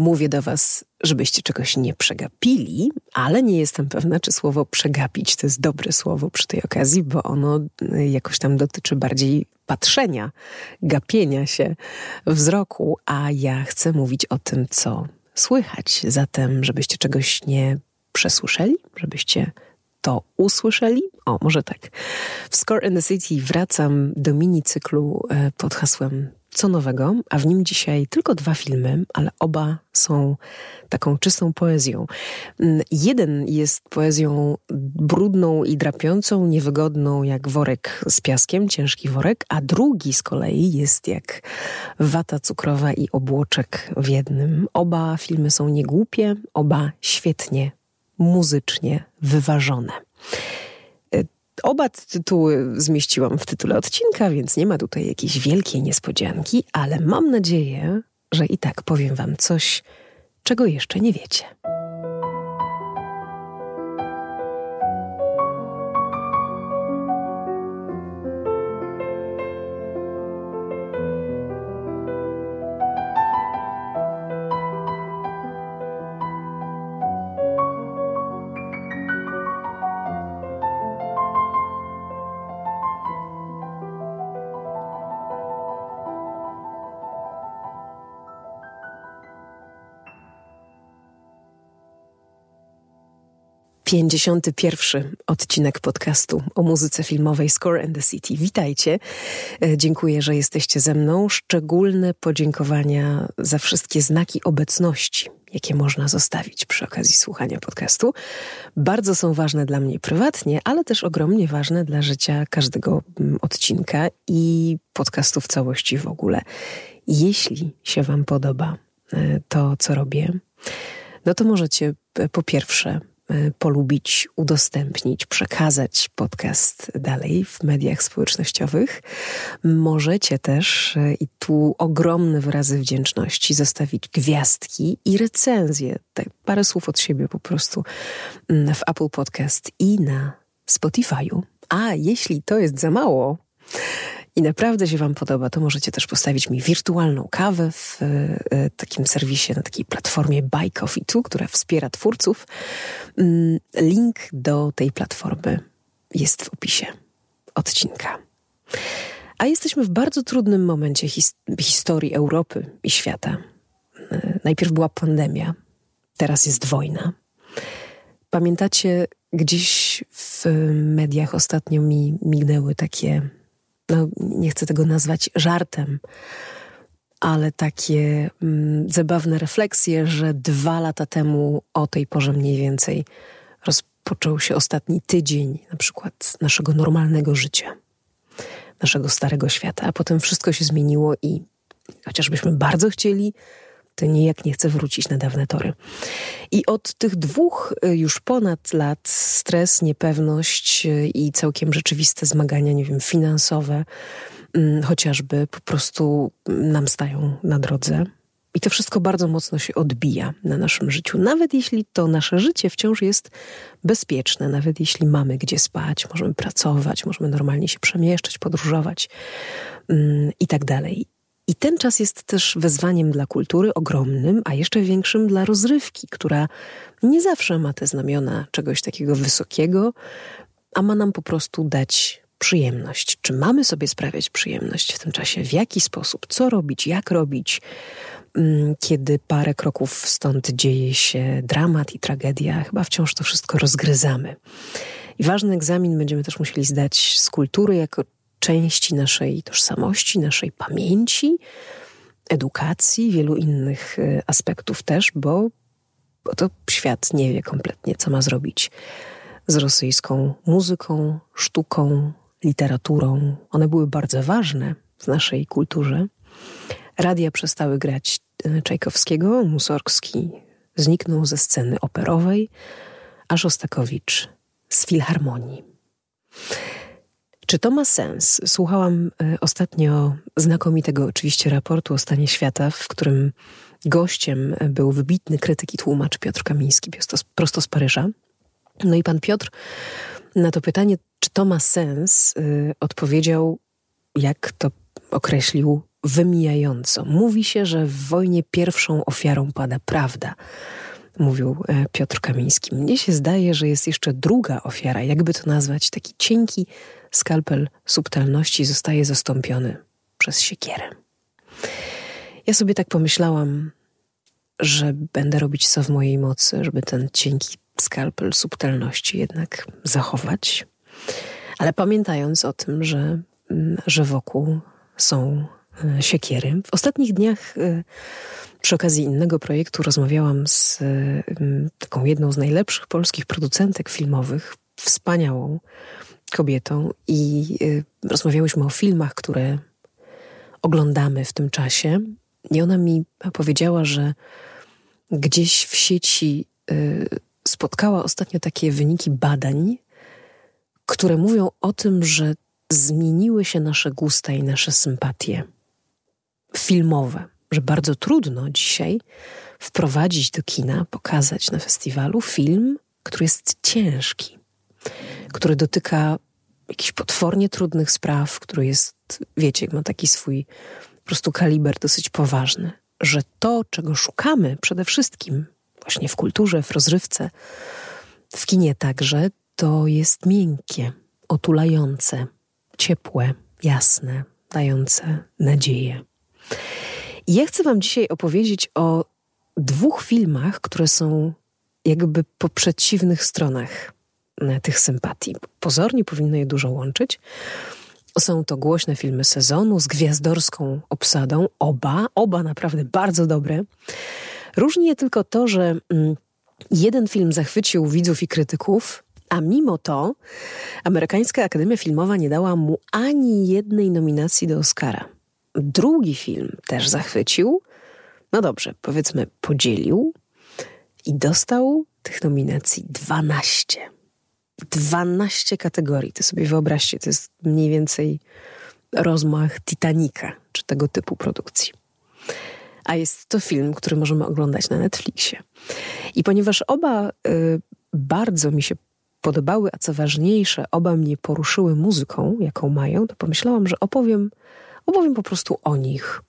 Mówię do was, żebyście czegoś nie przegapili, ale nie jestem pewna, czy słowo przegapić to jest dobre słowo przy tej okazji, bo ono jakoś tam dotyczy bardziej patrzenia, gapienia się wzroku, a ja chcę mówić o tym, co słychać. Zatem, żebyście czegoś nie przesłyszeli, żebyście to usłyszeli. O, może tak. W Score in the City wracam do minicyklu pod hasłem Co nowego, a w nim dzisiaj tylko 2 filmy, ale oba są taką czystą poezją. Jeden jest poezją brudną i drapiącą, niewygodną jak worek z piaskiem, ciężki worek, a drugi z kolei jest jak wata cukrowa i obłoczek w jednym. Oba filmy są niegłupie, oba świetnie, muzycznie wyważone. Oba tytuły zmieściłam w tytule odcinka, więc nie ma tutaj jakiejś wielkiej niespodzianki, ale mam nadzieję, że i tak powiem wam coś, czego jeszcze nie wiecie. Pięćdziesiąty 51. odcinek podcastu o muzyce filmowej Score in the City. Witajcie, dziękuję, że jesteście ze mną. Szczególne podziękowania za wszystkie znaki obecności, jakie można zostawić przy okazji słuchania podcastu. Bardzo są ważne dla mnie prywatnie, ale też ogromnie ważne dla życia każdego odcinka i podcastu w całości w ogóle. Jeśli się wam podoba to, co robię, no to możecie po pierwsze polubić, udostępnić, przekazać podcast dalej w mediach społecznościowych. Możecie też, i tu ogromne wyrazy wdzięczności, zostawić gwiazdki i recenzje, tak parę słów od siebie po prostu, w Apple Podcast i na Spotify'u. A jeśli to jest za mało i naprawdę się wam podoba, to możecie też postawić mi wirtualną kawę w takim serwisie, na takiej platformie Buy Coffee 2, która wspiera twórców. Link do tej platformy jest w opisie odcinka. A jesteśmy w bardzo trudnym momencie historii Europy i świata. Najpierw była pandemia, teraz jest wojna. Pamiętacie, gdzieś w mediach ostatnio mi mignęły takie, no nie chcę tego nazwać żartem, ale takie zabawne refleksje, że 2 lata temu o tej porze mniej więcej rozpoczął się ostatni tydzień na przykład naszego normalnego życia, naszego starego świata, a potem wszystko się zmieniło i chociażbyśmy bardzo chcieli, to nijak nie chcę wrócić na dawne tory. I od tych 2 już ponad lat stres, niepewność i całkiem rzeczywiste zmagania, nie wiem, finansowe, chociażby po prostu nam stają na drodze. I to wszystko bardzo mocno się odbija na naszym życiu. Nawet jeśli to nasze życie wciąż jest bezpieczne, nawet jeśli mamy gdzie spać, możemy pracować, możemy normalnie się przemieszczać, podróżować i tak dalej. I ten czas jest też wezwaniem dla kultury ogromnym, a jeszcze większym dla rozrywki, która nie zawsze ma te znamiona czegoś takiego wysokiego, a ma nam po prostu dać przyjemność. Czy mamy sobie sprawiać przyjemność w tym czasie? W jaki sposób? Co robić? Jak robić? Kiedy parę kroków stąd dzieje się dramat i tragedia, chyba wciąż to wszystko rozgryzamy. I ważny egzamin będziemy też musieli zdać z kultury jako części naszej tożsamości, naszej pamięci, edukacji, wielu innych aspektów też, bo to świat nie wie kompletnie, co ma zrobić z rosyjską muzyką, sztuką, literaturą. One były bardzo ważne w naszej kulturze. Radia przestały grać Czajkowskiego, Musorgski zniknął ze sceny operowej, a Szostakowicz z filharmonii. Czy to ma sens? Słuchałam ostatnio znakomitego oczywiście raportu o stanie świata, w którym gościem był wybitny krytyk i tłumacz Piotr Kamiński, prosto z Paryża. No i pan Piotr na to pytanie, czy to ma sens, odpowiedział, jak to określił, wymijająco. Mówi się, że w wojnie pierwszą ofiarą pada prawda, mówił Piotr Kamiński. Mnie się zdaje, że jest jeszcze druga ofiara, jakby to nazwać, taki cienki skalpel subtelności zostaje zastąpiony przez siekierę. Ja sobie tak pomyślałam, że będę robić co w mojej mocy, żeby ten cienki skalpel subtelności jednak zachować, ale pamiętając o tym, że wokół są siekiery. W ostatnich dniach przy okazji innego projektu rozmawiałam z taką jedną z najlepszych polskich producentek filmowych, wspaniałą kobietą, i rozmawiałyśmy o filmach, które oglądamy w tym czasie, i ona mi powiedziała, że gdzieś w sieci spotkała ostatnio takie wyniki badań, które mówią o tym, że zmieniły się nasze gusta i nasze sympatie filmowe, że bardzo trudno dzisiaj wprowadzić do kina, pokazać na festiwalu film, który jest ciężki, który dotyka jakichś potwornie trudnych spraw, który jest, wiecie, ma taki swój po prostu kaliber dosyć poważny, że to, czego szukamy przede wszystkim właśnie w kulturze, w rozrywce, w kinie także, to jest miękkie, otulające, ciepłe, jasne, dające nadzieję. I ja chcę wam dzisiaj opowiedzieć o dwóch filmach, które są jakby po przeciwnych stronach tych sympatii. Pozornie powinno je dużo łączyć. Są to głośne filmy sezonu z gwiazdorską obsadą. Oba naprawdę bardzo dobre. Różni je tylko to, że jeden film zachwycił widzów i krytyków, a mimo to Amerykańska Akademia Filmowa nie dała mu ani jednej nominacji do Oscara. Drugi film też zachwycił, no dobrze, powiedzmy podzielił, i dostał tych nominacji 12. 12 kategorii. To sobie wyobraźcie, to jest mniej więcej rozmach Titanica czy tego typu produkcji. A jest to film, który możemy oglądać na Netflixie. I ponieważ oba bardzo mi się podobały, a co ważniejsze, oba mnie poruszyły muzyką, jaką mają, to pomyślałam, że opowiem po prostu o nich.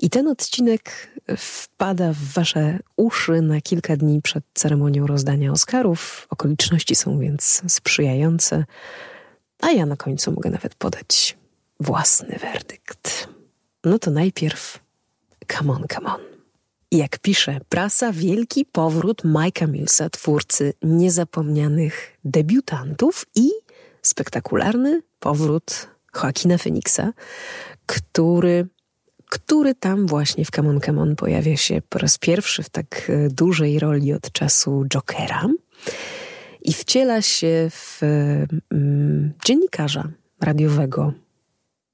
I ten odcinek wpada w wasze uszy na kilka dni przed ceremonią rozdania Oscarów. Okoliczności są więc sprzyjające, a ja na końcu mogę nawet podać własny werdykt. No to najpierw C'mon C'mon. Jak pisze prasa, wielki powrót Mike'a Millsa, twórcy niezapomnianych debiutantów, i spektakularny powrót Joaquina Phoenixa, który tam właśnie w C'mon C'mon pojawia się po raz pierwszy w tak dużej roli od czasu Jokera i wciela się w dziennikarza radiowego,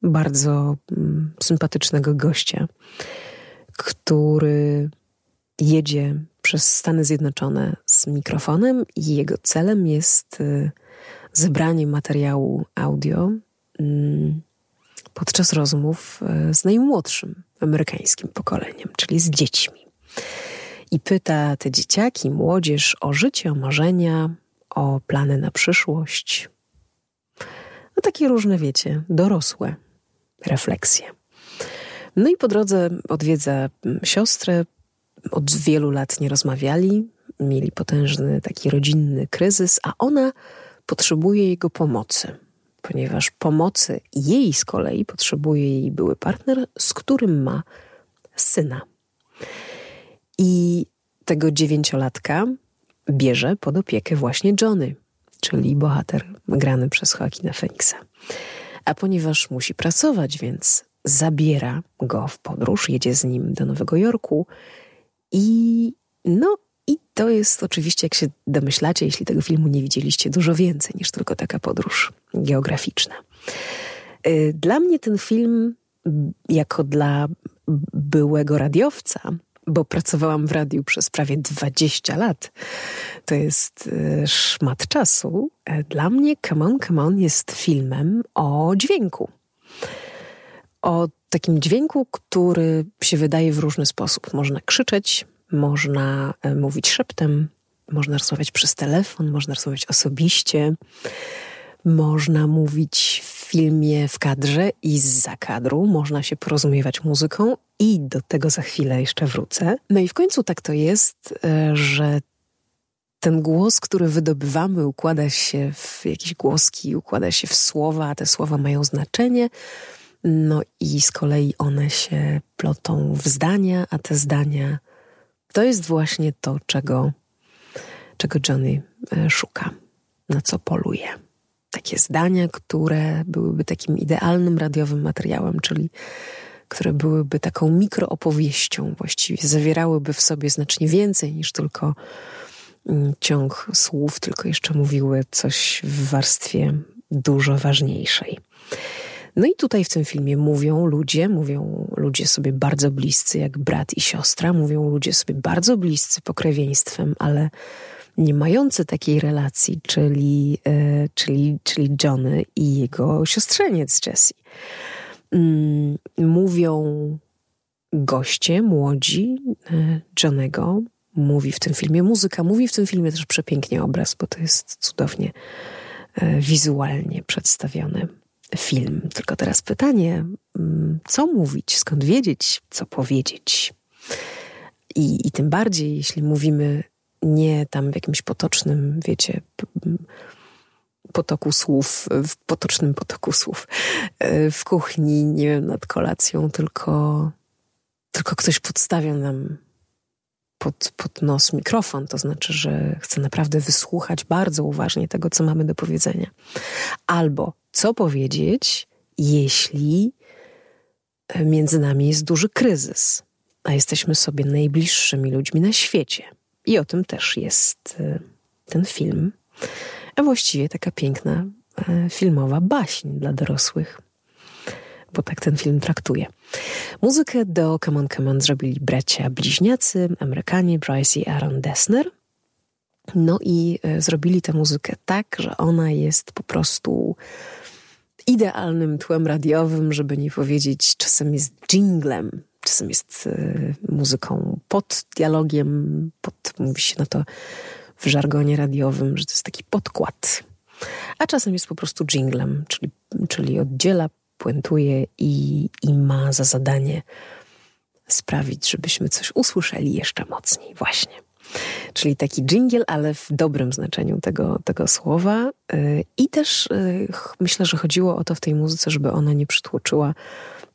bardzo sympatycznego gościa, który jedzie przez Stany Zjednoczone z mikrofonem i jego celem jest zebranie materiału audio podczas rozmów z najmłodszym amerykańskim pokoleniem, czyli z dziećmi. I pyta te dzieciaki, młodzież, o życie, o marzenia, o plany na przyszłość. No takie różne, wiecie, dorosłe refleksje. No i po drodze odwiedza siostrę, od wielu lat nie rozmawiali, mieli potężny taki rodzinny kryzys, a ona potrzebuje jego pomocy, ponieważ pomocy jej z kolei potrzebuje jej były partner, z którym ma syna. I tego 9-latka bierze pod opiekę właśnie Jonny, czyli bohater grany przez Joaquina Phoenixa. A ponieważ musi pracować, więc zabiera go w podróż, jedzie z nim do Nowego Jorku i to jest oczywiście, jak się domyślacie, jeśli tego filmu nie widzieliście, dużo więcej niż tylko taka podróż geograficzna. Dla mnie ten film, jako dla byłego radiowca, bo pracowałam w radiu przez prawie 20 lat, to jest szmat czasu, dla mnie C'mon C'mon jest filmem o dźwięku. O takim dźwięku, który się wydaje w różny sposób. Można krzyczeć, można mówić szeptem, można rozmawiać przez telefon, można rozmawiać osobiście, można mówić filmie w kadrze i zza kadru można się porozumiewać muzyką i do tego za chwilę jeszcze wrócę. No i w końcu tak to jest, że ten głos, który wydobywamy, układa się w jakieś głoski, układa się w słowa, a te słowa mają znaczenie. No i z kolei one się plotą w zdania, a te zdania to jest właśnie to, czego Jonny szuka, na co poluje. Takie zdania, które byłyby takim idealnym radiowym materiałem, czyli które byłyby taką mikroopowieścią właściwie, zawierałyby w sobie znacznie więcej niż tylko ciąg słów, tylko jeszcze mówiły coś w warstwie dużo ważniejszej. No i tutaj w tym filmie mówią ludzie sobie bardzo bliscy, jak brat i siostra, mówią ludzie sobie bardzo bliscy pokrewieństwem, ale nie mający takiej relacji, czyli Jonny i jego siostrzeniec Jessie. Mówią goście młodzi Jonnego, mówi w tym filmie muzyka, mówi w tym filmie też przepięknie obraz, bo to jest cudownie wizualnie przedstawiony film. Tylko teraz pytanie, co mówić, skąd wiedzieć, co powiedzieć? I tym bardziej, jeśli mówimy nie tam w jakimś potocznym, wiecie, potoku słów, w kuchni, nie wiem, nad kolacją, tylko ktoś podstawia nam pod nos mikrofon, to znaczy, że chcę naprawdę wysłuchać bardzo uważnie tego, co mamy do powiedzenia. Albo co powiedzieć, jeśli między nami jest duży kryzys, a jesteśmy sobie najbliższymi ludźmi na świecie. I o tym też jest ten film, a właściwie taka piękna filmowa baśń dla dorosłych, bo tak ten film traktuje. Muzykę do C'mon C'mon zrobili bracia bliźniacy, Amerykanie Bryce i Aaron Dessner. No i zrobili tę muzykę tak, że ona jest po prostu idealnym tłem radiowym, żeby nie powiedzieć, czasem jest dżinglem, czasem jest muzyką pod dialogiem, mówi się na to w żargonie radiowym, że to jest taki podkład, a czasem jest po prostu dżinglem, czyli oddziela, puentuje i ma za zadanie sprawić, żebyśmy coś usłyszeli jeszcze mocniej właśnie. Czyli taki dżingiel, ale w dobrym znaczeniu tego słowa. I też myślę, że chodziło o to w tej muzyce, żeby ona nie przytłoczyła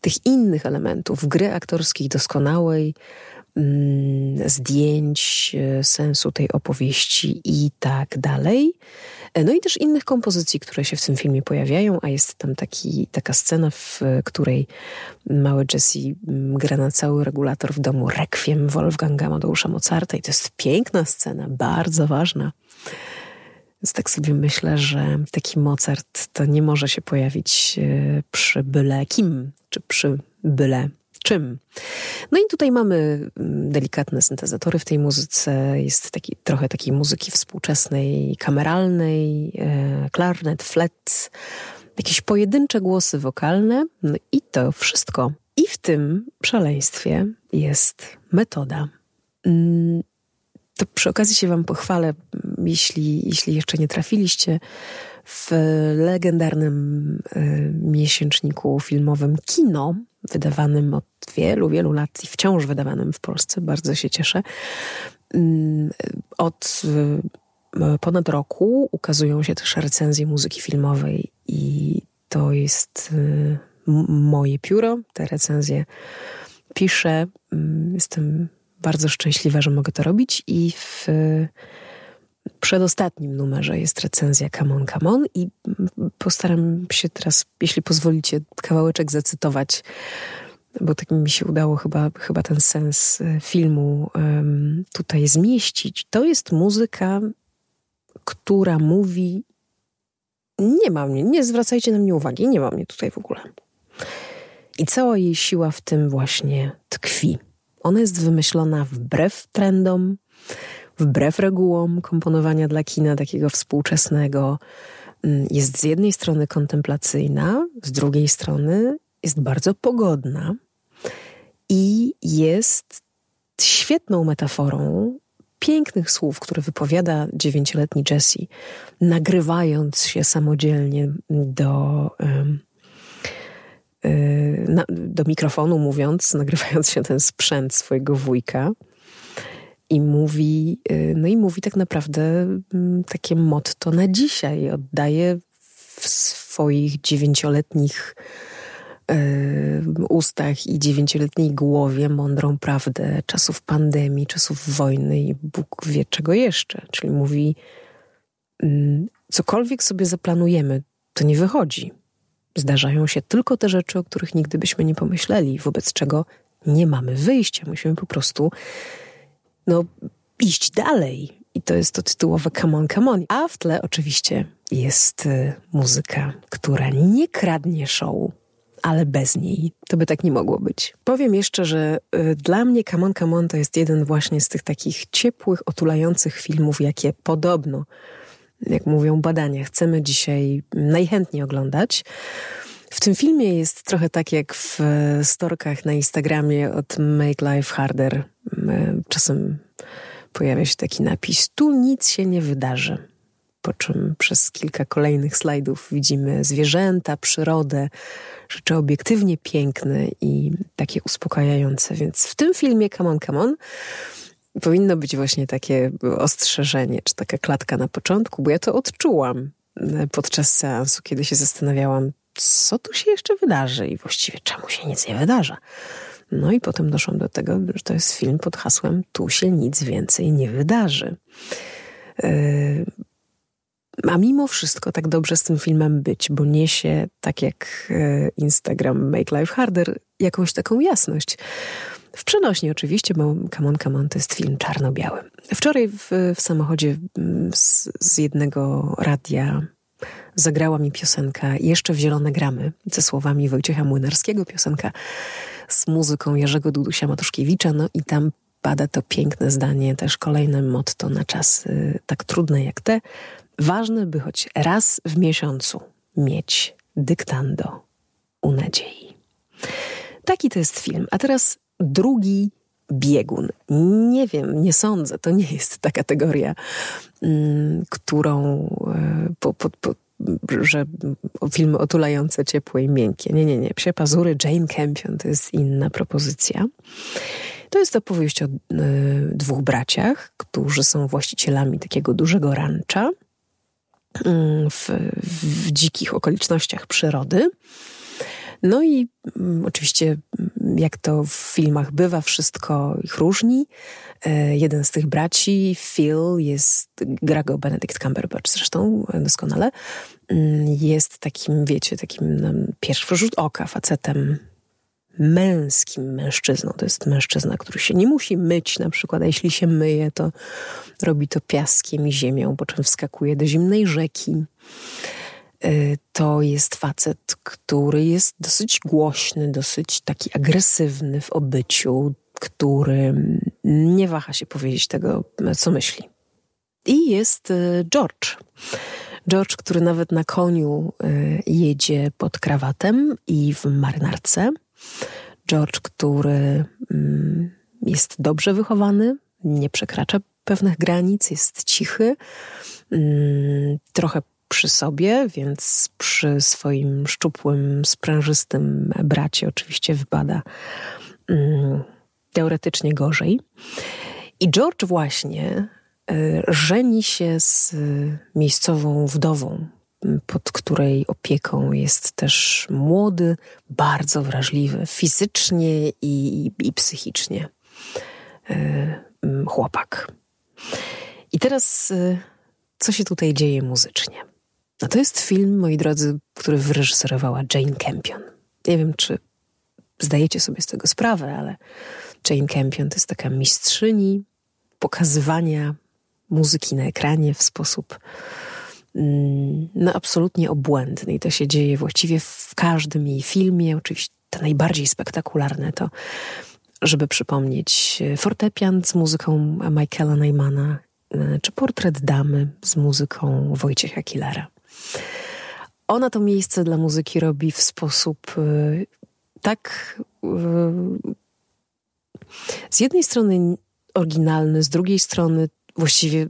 tych innych elementów gry aktorskiej doskonałej, zdjęć, sensu tej opowieści i tak dalej. No i też innych kompozycji, które się w tym filmie pojawiają, a jest tam taka scena, w której mały Jessie gra na cały regulator w domu rekwiem Wolfganga Amadeusza Mozarta i to jest piękna scena, bardzo ważna. Więc tak sobie myślę, że taki Mozart to nie może się pojawić przy byle kim, czy przy byle czym. No i tutaj mamy delikatne syntezatory w tej muzyce, jest trochę takiej muzyki współczesnej, kameralnej, klarnet, flet, jakieś pojedyncze głosy wokalne, no i to wszystko. I w tym szaleństwie jest metoda. To przy okazji się wam pochwalę, jeśli jeszcze nie trafiliście, w legendarnym miesięczniku filmowym Kino, wydawanym od wielu, wielu lat i wciąż wydawanym w Polsce, bardzo się cieszę. Od ponad roku ukazują się też recenzje muzyki filmowej i to jest moje pióro. Te recenzje piszę. Jestem bardzo szczęśliwa, że mogę to robić i w przedostatnim numerze jest recenzja C'mon C'mon i postaram się teraz, jeśli pozwolicie, kawałeczek zacytować, bo tak mi się udało chyba ten sens filmu tutaj zmieścić. To jest muzyka, która mówi nie ma mnie, nie zwracajcie na mnie uwagi, nie ma mnie tutaj w ogóle. I cała jej siła w tym właśnie tkwi. Ona jest wymyślona wbrew trendom, wbrew regułom komponowania dla kina takiego współczesnego. Jest z jednej strony kontemplacyjna, z drugiej strony jest bardzo pogodna i jest świetną metaforą pięknych słów, które wypowiada 9-letni Jessie, nagrywając się samodzielnie do do mikrofonu mówiąc, nagrywając się ten sprzęt swojego wujka i mówi, no i mówi tak naprawdę takie motto na dzisiaj. Oddaje w swoich 9-letnich ustach i 9-letniej głowie mądrą prawdę czasów pandemii, czasów wojny i Bóg wie czego jeszcze. Czyli mówi, cokolwiek sobie zaplanujemy, to nie wychodzi. Zdarzają się tylko te rzeczy, o których nigdy byśmy nie pomyśleli, wobec czego nie mamy wyjścia. Musimy po prostu iść dalej. I to jest to tytułowe C'mon C'mon. A w tle oczywiście jest muzyka, która nie kradnie show, ale bez niej to by tak nie mogło być. Powiem jeszcze, że dla mnie C'mon C'mon to jest jeden właśnie z tych takich ciepłych, otulających filmów, jakie podobno, jak mówią badania, chcemy dzisiaj najchętniej oglądać. W tym filmie jest trochę tak jak w storkach na Instagramie od Make Life Harder. Czasem pojawia się taki napis, tu nic się nie wydarzy. Po czym przez kilka kolejnych slajdów widzimy zwierzęta, przyrodę, rzeczy obiektywnie piękne i takie uspokajające. Więc w tym filmie C'mon C'mon powinno być właśnie takie ostrzeżenie, czy taka klatka na początku, bo ja to odczułam podczas seansu, kiedy się zastanawiałam, co tu się jeszcze wydarzy i właściwie czemu się nic nie wydarza. No i potem doszłam do tego, że to jest film pod hasłem tu się nic więcej nie wydarzy. A mimo wszystko tak dobrze z tym filmem być, bo niesie, tak jak Instagram Make Life Harder, jakąś taką jasność. W przenośni oczywiście, bo C'mon C'mon to jest film czarno-biały. Wczoraj w samochodzie z jednego radia zagrała mi piosenka Jeszcze w zielone gramy, ze słowami Wojciecha Młynarskiego, piosenka z muzyką Jerzego Dudusia Matuszkiewicza, no i tam pada to piękne zdanie, też kolejne motto na czasy tak trudne jak te. Ważne, by choć raz w miesiącu mieć dyktando u nadziei. Taki to jest film. A teraz drugi biegun. Nie wiem, nie sądzę, to nie jest ta kategoria, którą, że filmy otulające, ciepłe i miękkie. Nie. Psie Pazury, Jane Campion to jest inna propozycja. To jest opowieść o dwóch braciach, którzy są właścicielami takiego dużego rancza w dzikich okolicznościach przyrody. No i oczywiście, jak to w filmach bywa, wszystko ich różni. Jeden z tych braci, Phil, gra go Benedict Cumberbatch zresztą doskonale, jest takim, wiecie, takim na pierwszy rzut oka facetem, męskim mężczyzną. To jest mężczyzna, który się nie musi myć na przykład, a jeśli się myje, to robi to piaskiem i ziemią, po czym wskakuje do zimnej rzeki. To jest facet, który jest dosyć głośny, dosyć taki agresywny w obyciu, który nie waha się powiedzieć tego, co myśli. I jest George. George, który nawet na koniu jedzie pod krawatem i w marynarce. George, który jest dobrze wychowany, nie przekracza pewnych granic, jest cichy, trochę przy sobie, więc przy swoim szczupłym, sprężystym bracie oczywiście wypada teoretycznie gorzej. I George właśnie żeni się z miejscową wdową, pod której opieką jest też młody, bardzo wrażliwy fizycznie i psychicznie chłopak. I teraz co się tutaj dzieje muzycznie? No to jest film, moi drodzy, który wyreżyserowała Jane Campion. Nie wiem, czy zdajecie sobie z tego sprawę, ale Jane Campion to jest taka mistrzyni pokazywania muzyki na ekranie w sposób absolutnie obłędny. I to się dzieje właściwie w każdym jej filmie. Oczywiście te najbardziej spektakularne to, żeby przypomnieć, fortepian z muzyką Michaela Neymana, czy portret damy z muzyką Wojciecha Kilara. Ona to miejsce dla muzyki robi w sposób tak z jednej strony oryginalny, z drugiej strony właściwie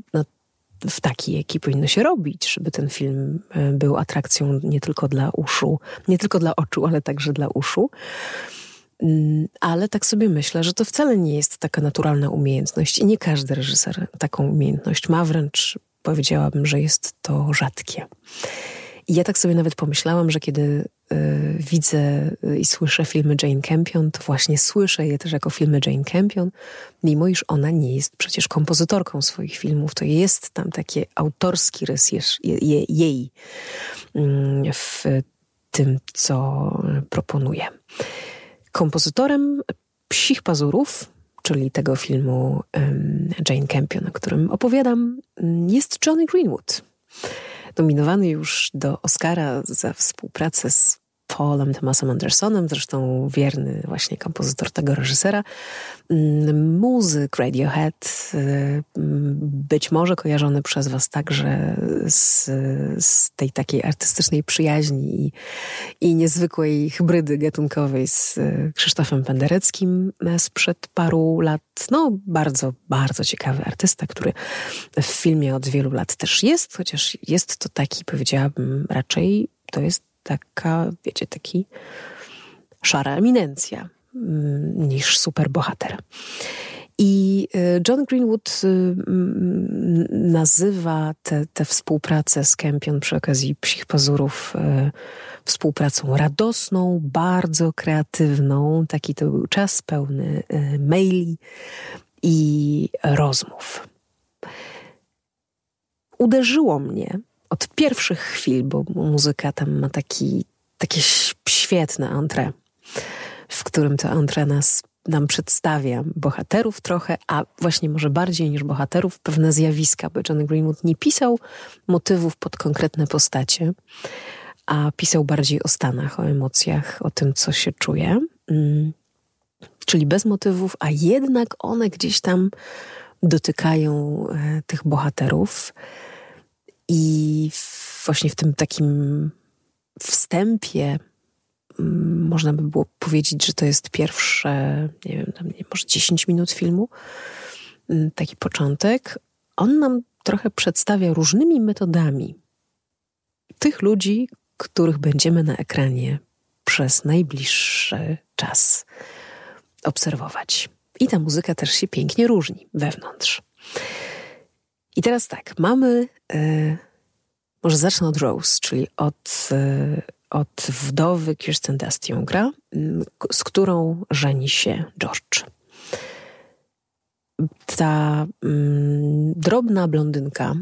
w takiej jaki powinno się robić, żeby ten film był atrakcją nie tylko dla uszu, nie tylko dla oczu, ale także dla uszu. Ale tak sobie myślę, że to wcale nie jest taka naturalna umiejętność i nie każdy reżyser taką umiejętność ma, wręcz powiedziałabym, że jest to rzadkie. I ja tak sobie nawet pomyślałam, że kiedy widzę i słyszę filmy Jane Campion, to właśnie słyszę je też jako filmy Jane Campion, mimo iż ona nie jest przecież kompozytorką swoich filmów, to jest tam taki autorski rys jej w tym, co proponuje. Kompozytorem Psich Pazurów, czyli tego filmu Jane Campion, o którym opowiadam, jest Jonny Greenwood. Nominowany już do Oscara za współpracę z Paulem Thomasem Andersonem, zresztą wierny właśnie kompozytor tego reżysera, muzyk Radiohead, być może kojarzony przez was także z tej takiej artystycznej przyjaźni i niezwykłej hybrydy gatunkowej z Krzysztofem Pendereckim sprzed paru lat. No, bardzo, bardzo ciekawy artysta, który w filmie od wielu lat też jest, chociaż jest to taki, powiedziałabym, raczej to jest taka, wiecie, taki szara eminencja niż superbohater. I John Greenwood nazywa tę współpracę z Campion przy okazji Psich Pazurów współpracą radosną, bardzo kreatywną. Taki to był czas pełny maili i rozmów. Uderzyło mnie od pierwszych chwil, bo muzyka tam ma takie świetne entrée, w którym to entrée nam przedstawia bohaterów trochę, a właśnie może bardziej niż bohaterów, pewne zjawiska, bo Jonny Greenwood nie pisał motywów pod konkretne postacie, a pisał bardziej o stanach, o emocjach, o tym, co się czuje. Czyli bez motywów, a jednak one gdzieś tam dotykają tych bohaterów. I właśnie w tym takim wstępie można by było powiedzieć, że to jest pierwsze, nie wiem, może 10 minut filmu, taki początek. On nam trochę przedstawia różnymi metodami tych ludzi, których będziemy na ekranie przez najbliższy czas obserwować. I ta muzyka też się pięknie różni wewnątrz. I teraz tak, mamy, może zacznę od Rose, czyli od wdowy Kirsten Dunst ją gra, z którą żeni się George. Ta drobna blondynka,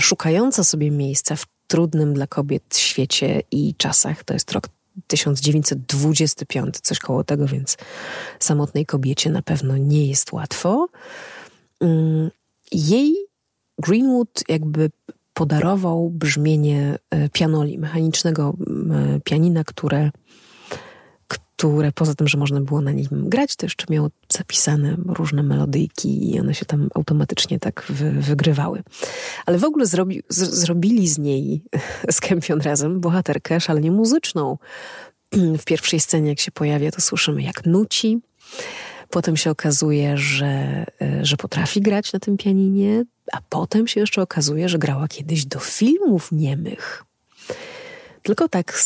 szukająca sobie miejsca w trudnym dla kobiet świecie i czasach, to jest rok 1925, coś koło tego, więc samotnej kobiecie na pewno nie jest łatwo. Jej Greenwood jakby podarował brzmienie pianoli, mechanicznego pianina, które poza tym, że można było na nim grać, to jeszcze miało zapisane różne melodyjki i one się tam automatycznie tak wygrywały. Ale w ogóle zrobili z niej, z Campion razem, bohaterkę szalenie muzyczną. W pierwszej scenie, jak się pojawia, to słyszymy, jak nuci. Potem się okazuje, że potrafi grać na tym pianinie, a potem się jeszcze okazuje, że grała kiedyś do filmów niemych. Tylko tak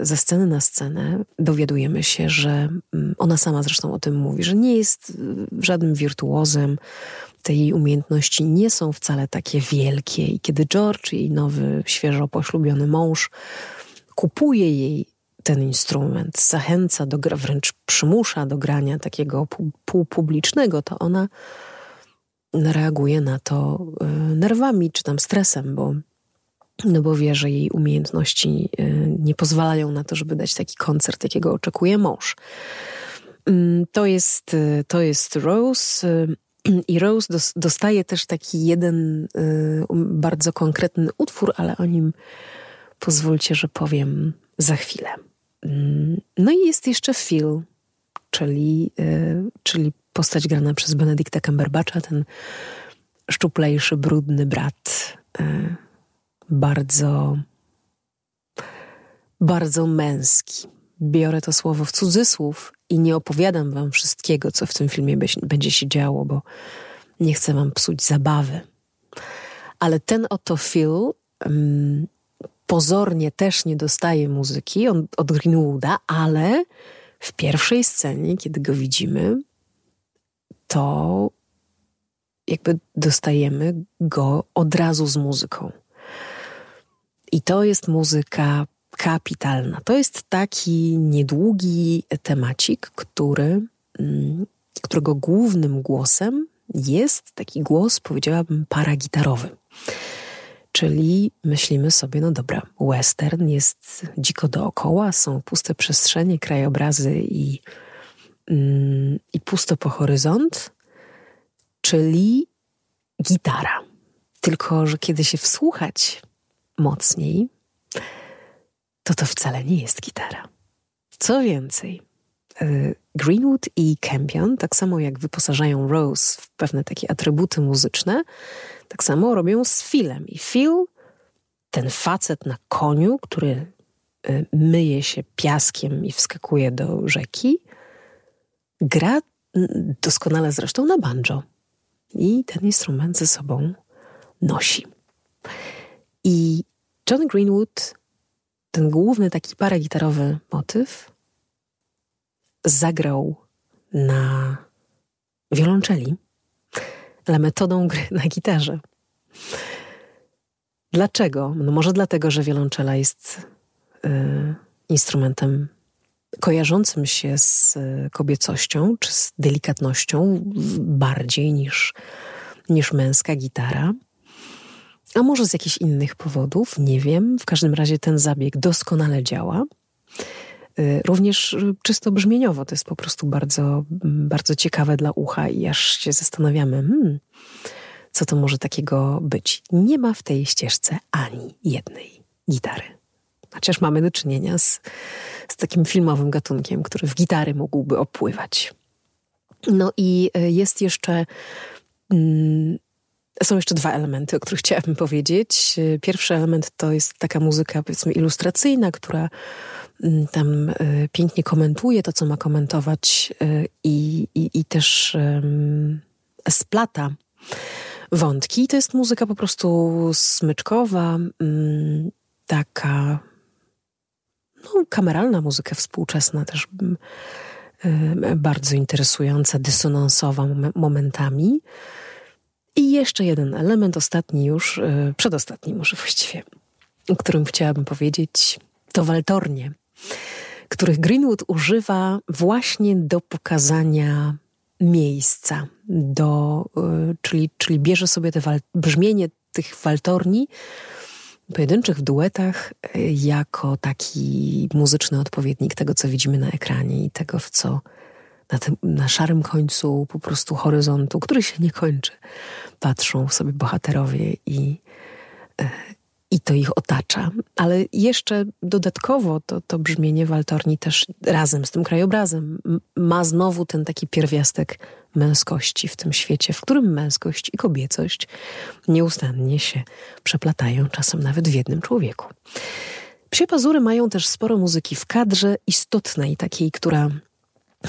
ze sceny na scenę dowiadujemy się, że ona sama zresztą o tym mówi, że nie jest żadnym wirtuozem, te jej umiejętności nie są wcale takie wielkie. I kiedy George, jej nowy, świeżo poślubiony mąż, kupuje jej ten instrument, zachęca do gra, wręcz przymusza do grania takiego półpublicznego, to ona reaguje na to nerwami czy tam stresem, bo wie, że jej umiejętności nie pozwalają na to, żeby dać taki koncert, jakiego oczekuje mąż. To jest Rose. I Rose dostaje też taki jeden bardzo konkretny utwór, ale o nim pozwólcie, że powiem za chwilę. No i jest jeszcze Phil, czyli postać grana przez Benedicta Cumberbatcha, ten szczuplejszy, brudny brat, bardzo, bardzo męski. Biorę to słowo w cudzysłów i nie opowiadam wam wszystkiego, co w tym filmie będzie się działo, bo nie chcę wam psuć zabawy. Ale ten oto Phil pozornie też nie dostaje muzyki od Greenwooda, ale w pierwszej scenie, kiedy go widzimy, to jakby dostajemy go od razu z muzyką. I to jest muzyka kapitalna. To jest taki niedługi temacik, którego głównym głosem jest taki głos, powiedziałabym, paragitarowy. Czyli myślimy sobie, no dobra, western jest dziko dookoła, są puste przestrzenie, krajobrazy i pusto po horyzont, czyli gitara. Tylko że kiedy się wsłuchać mocniej, to wcale nie jest gitara. Co więcej, Greenwood i Campion, tak samo jak wyposażają Rose w pewne takie atrybuty muzyczne, tak samo robią z Philem. I Phil, ten facet na koniu, który myje się piaskiem i wskakuje do rzeki, gra doskonale zresztą na banjo. I ten instrument ze sobą nosi. I Jonny Greenwood, ten główny taki paragitarowy motyw, zagrał na wiolonczeli, ale metodą gry na gitarze. Dlaczego? No może dlatego, że wiolonczela jest instrumentem kojarzącym się z kobiecością czy z delikatnością bardziej niż męska gitara. A może z jakichś innych powodów, nie wiem. W każdym razie ten zabieg doskonale działa. Również czysto brzmieniowo to jest po prostu bardzo, bardzo ciekawe dla ucha i aż się zastanawiamy, co to może takiego być. Nie ma w tej ścieżce ani jednej gitary. Chociaż mamy do czynienia z takim filmowym gatunkiem, który w gitary mógłby opływać. No i jest jeszcze... Są jeszcze dwa elementy, o których chciałabym powiedzieć. Pierwszy element to jest taka muzyka, powiedzmy, ilustracyjna, która tam pięknie komentuje to, co ma komentować i też splata wątki. To jest muzyka po prostu smyczkowa, taka kameralna muzyka współczesna, też bardzo interesująca, dysonansowa momentami. I jeszcze jeden element, ostatni już, przedostatni może właściwie, o którym chciałabym powiedzieć, to waltornie, których Greenwood używa właśnie do pokazania miejsca, czyli bierze sobie brzmienie tych waltorni pojedynczych w duetach jako taki muzyczny odpowiednik tego, co widzimy na ekranie i tego, w co na szarym końcu po prostu horyzontu, który się nie kończy, patrzą sobie bohaterowie i to ich otacza. Ale jeszcze dodatkowo to brzmienie waltorni też razem z tym krajobrazem ma znowu ten taki pierwiastek męskości w tym świecie, w którym męskość i kobiecość nieustannie się przeplatają, czasem nawet w jednym człowieku. Psie Pazury mają też sporo muzyki w kadrze istotnej, takiej, która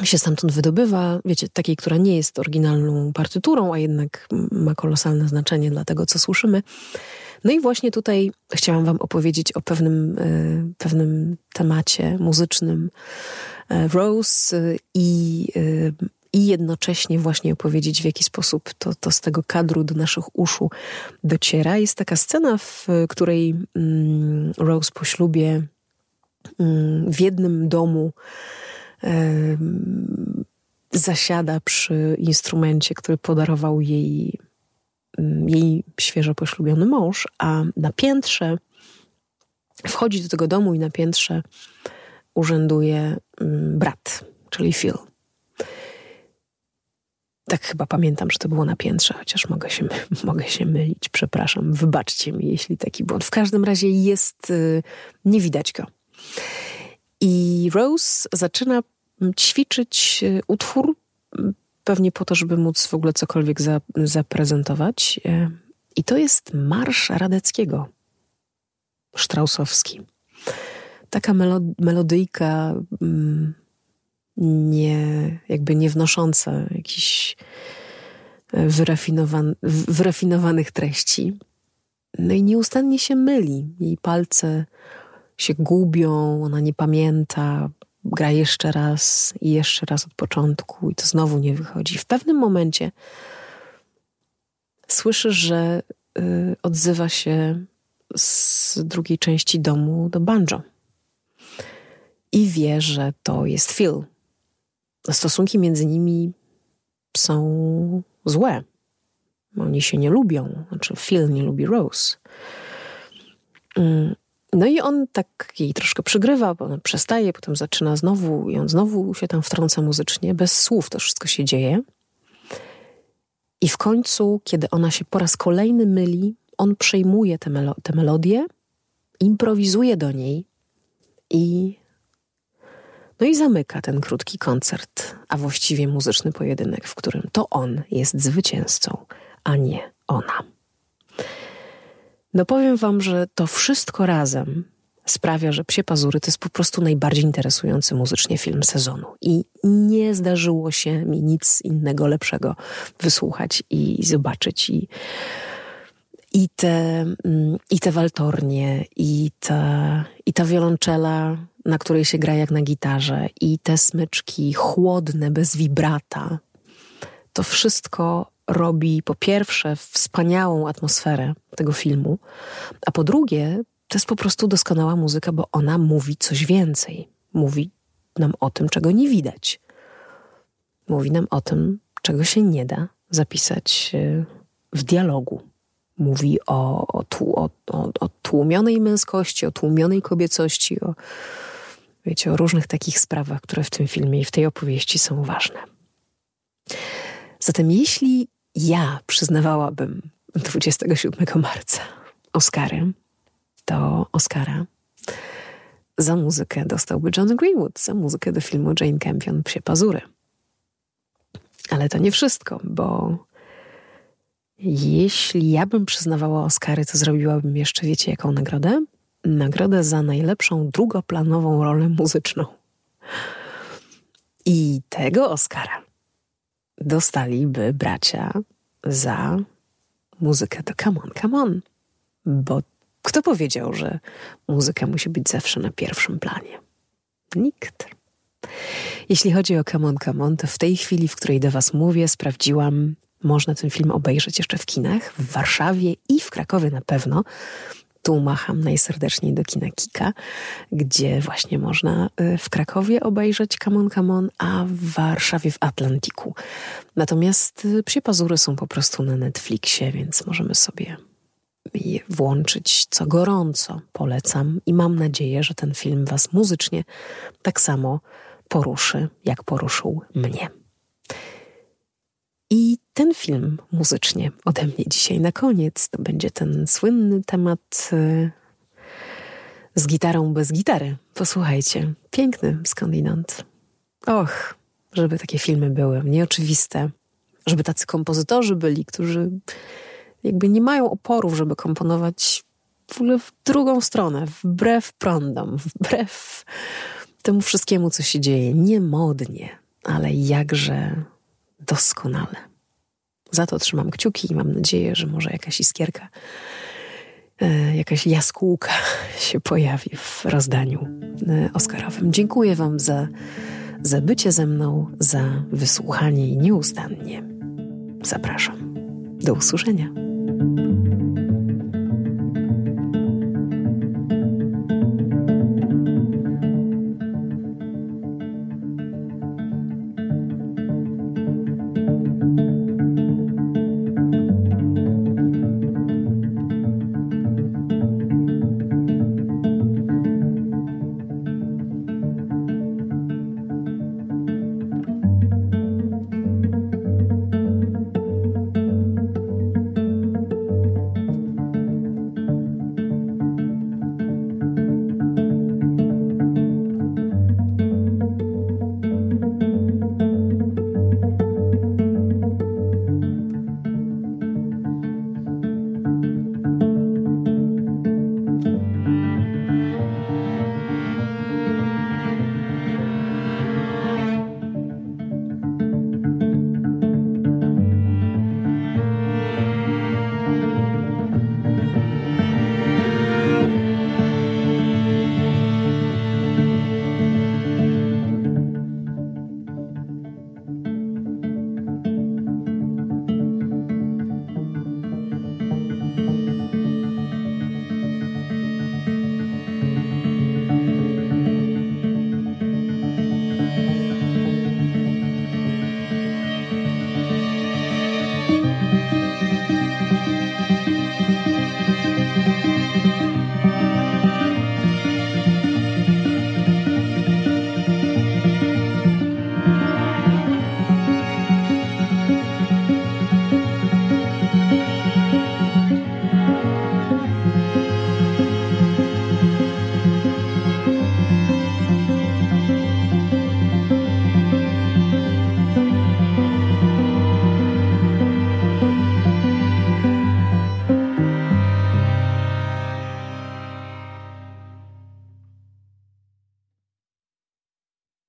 się stamtąd wydobywa, wiecie, takiej, która nie jest oryginalną partyturą, a jednak ma kolosalne znaczenie dla tego, co słyszymy. No i właśnie tutaj chciałam wam opowiedzieć o pewnym temacie muzycznym Rose i jednocześnie właśnie opowiedzieć, w jaki sposób to z tego kadru do naszych uszu dociera. Jest taka scena, w której Rose po ślubie w jednym domu zasiada przy instrumencie, który podarował jej świeżo poślubiony mąż, a na piętrze wchodzi do tego domu i na piętrze urzęduje brat, czyli Phil. Tak chyba pamiętam, że to było na piętrze, chociaż mogę się mylić, przepraszam, wybaczcie mi, jeśli taki błąd. W każdym razie nie widać go. I Rose zaczyna ćwiczyć utwór, pewnie po to, żeby móc w ogóle cokolwiek zaprezentować. I to jest Marsz Radeckiego, Straussowski. Taka melodyjka nie wnosząca jakichś wyrafinowanych treści. No i nieustannie się myli. Jej palce się gubią, ona nie pamięta, gra jeszcze raz od początku i to znowu nie wychodzi. W pewnym momencie słyszy, że odzywa się z drugiej części domu do banjo. I wie, że to jest Phil. Stosunki między nimi są złe. Oni się nie lubią. Znaczy Phil nie lubi Rose. No i on tak jej troszkę przygrywa, bo ona przestaje, potem zaczyna znowu i on znowu się tam wtrąca muzycznie. Bez słów to wszystko się dzieje. I w końcu, kiedy ona się po raz kolejny myli, on przejmuje tę melodię, improwizuje do niej i... No i zamyka ten krótki koncert, a właściwie muzyczny pojedynek, w którym to on jest zwycięzcą, a nie ona. No powiem wam, że to wszystko razem sprawia, że Psie Pazury to jest po prostu najbardziej interesujący muzycznie film sezonu. I nie zdarzyło się mi nic innego lepszego wysłuchać i zobaczyć. I te waltornie, i ta wiolonczela, na której się gra jak na gitarze, i te smyczki chłodne, bez wibrata. To wszystko robi po pierwsze wspaniałą atmosferę tego filmu, a po drugie to jest po prostu doskonała muzyka, bo ona mówi coś więcej. Mówi nam o tym, czego nie widać. Mówi nam o tym, czego się nie da zapisać w dialogu. Mówi o tłumionej męskości, o tłumionej kobiecości, o różnych takich sprawach, które w tym filmie i w tej opowieści są ważne. Zatem jeśli ja przyznawałabym 27 marca Oscary, to Oscara za muzykę dostałby Jonny Greenwood, za muzykę do filmu Jane Campion Psie Pazury. Ale to nie wszystko, bo jeśli ja bym przyznawała Oscary, to zrobiłabym jeszcze, wiecie, jaką nagrodę? Nagrodę za najlepszą drugoplanową rolę muzyczną. I tego Oscara dostaliby bracia za muzykę do C'mon C'mon. Bo kto powiedział, że muzyka musi być zawsze na pierwszym planie? Nikt. Jeśli chodzi o C'mon C'mon, to w tej chwili, w której do was mówię, sprawdziłam, można ten film obejrzeć jeszcze w kinach, w Warszawie i w Krakowie na pewno. Tu macham najserdeczniej do kina Kika, gdzie właśnie można w Krakowie obejrzeć C'mon C'mon, a w Warszawie w Atlantiku. Natomiast Psie Pazury są po prostu na Netflixie, więc możemy sobie je włączyć co gorąco. Polecam i mam nadzieję, że ten film was muzycznie tak samo poruszy, jak poruszył mnie. I ten film muzycznie ode mnie dzisiaj na koniec. To będzie ten słynny temat z gitarą bez gitary. Posłuchajcie, piękny skądinąd. Och, żeby takie filmy były nieoczywiste, żeby tacy kompozytorzy byli, którzy jakby nie mają oporów, żeby komponować w ogóle w drugą stronę, wbrew prądom, wbrew temu wszystkiemu, co się dzieje. Niemodnie, ale jakże doskonale. Za to trzymam kciuki i mam nadzieję, że może jakaś iskierka, jakaś jaskółka się pojawi w rozdaniu oscarowym. Dziękuję wam za bycie ze mną, za wysłuchanie i nieustannie zapraszam. Do usłyszenia.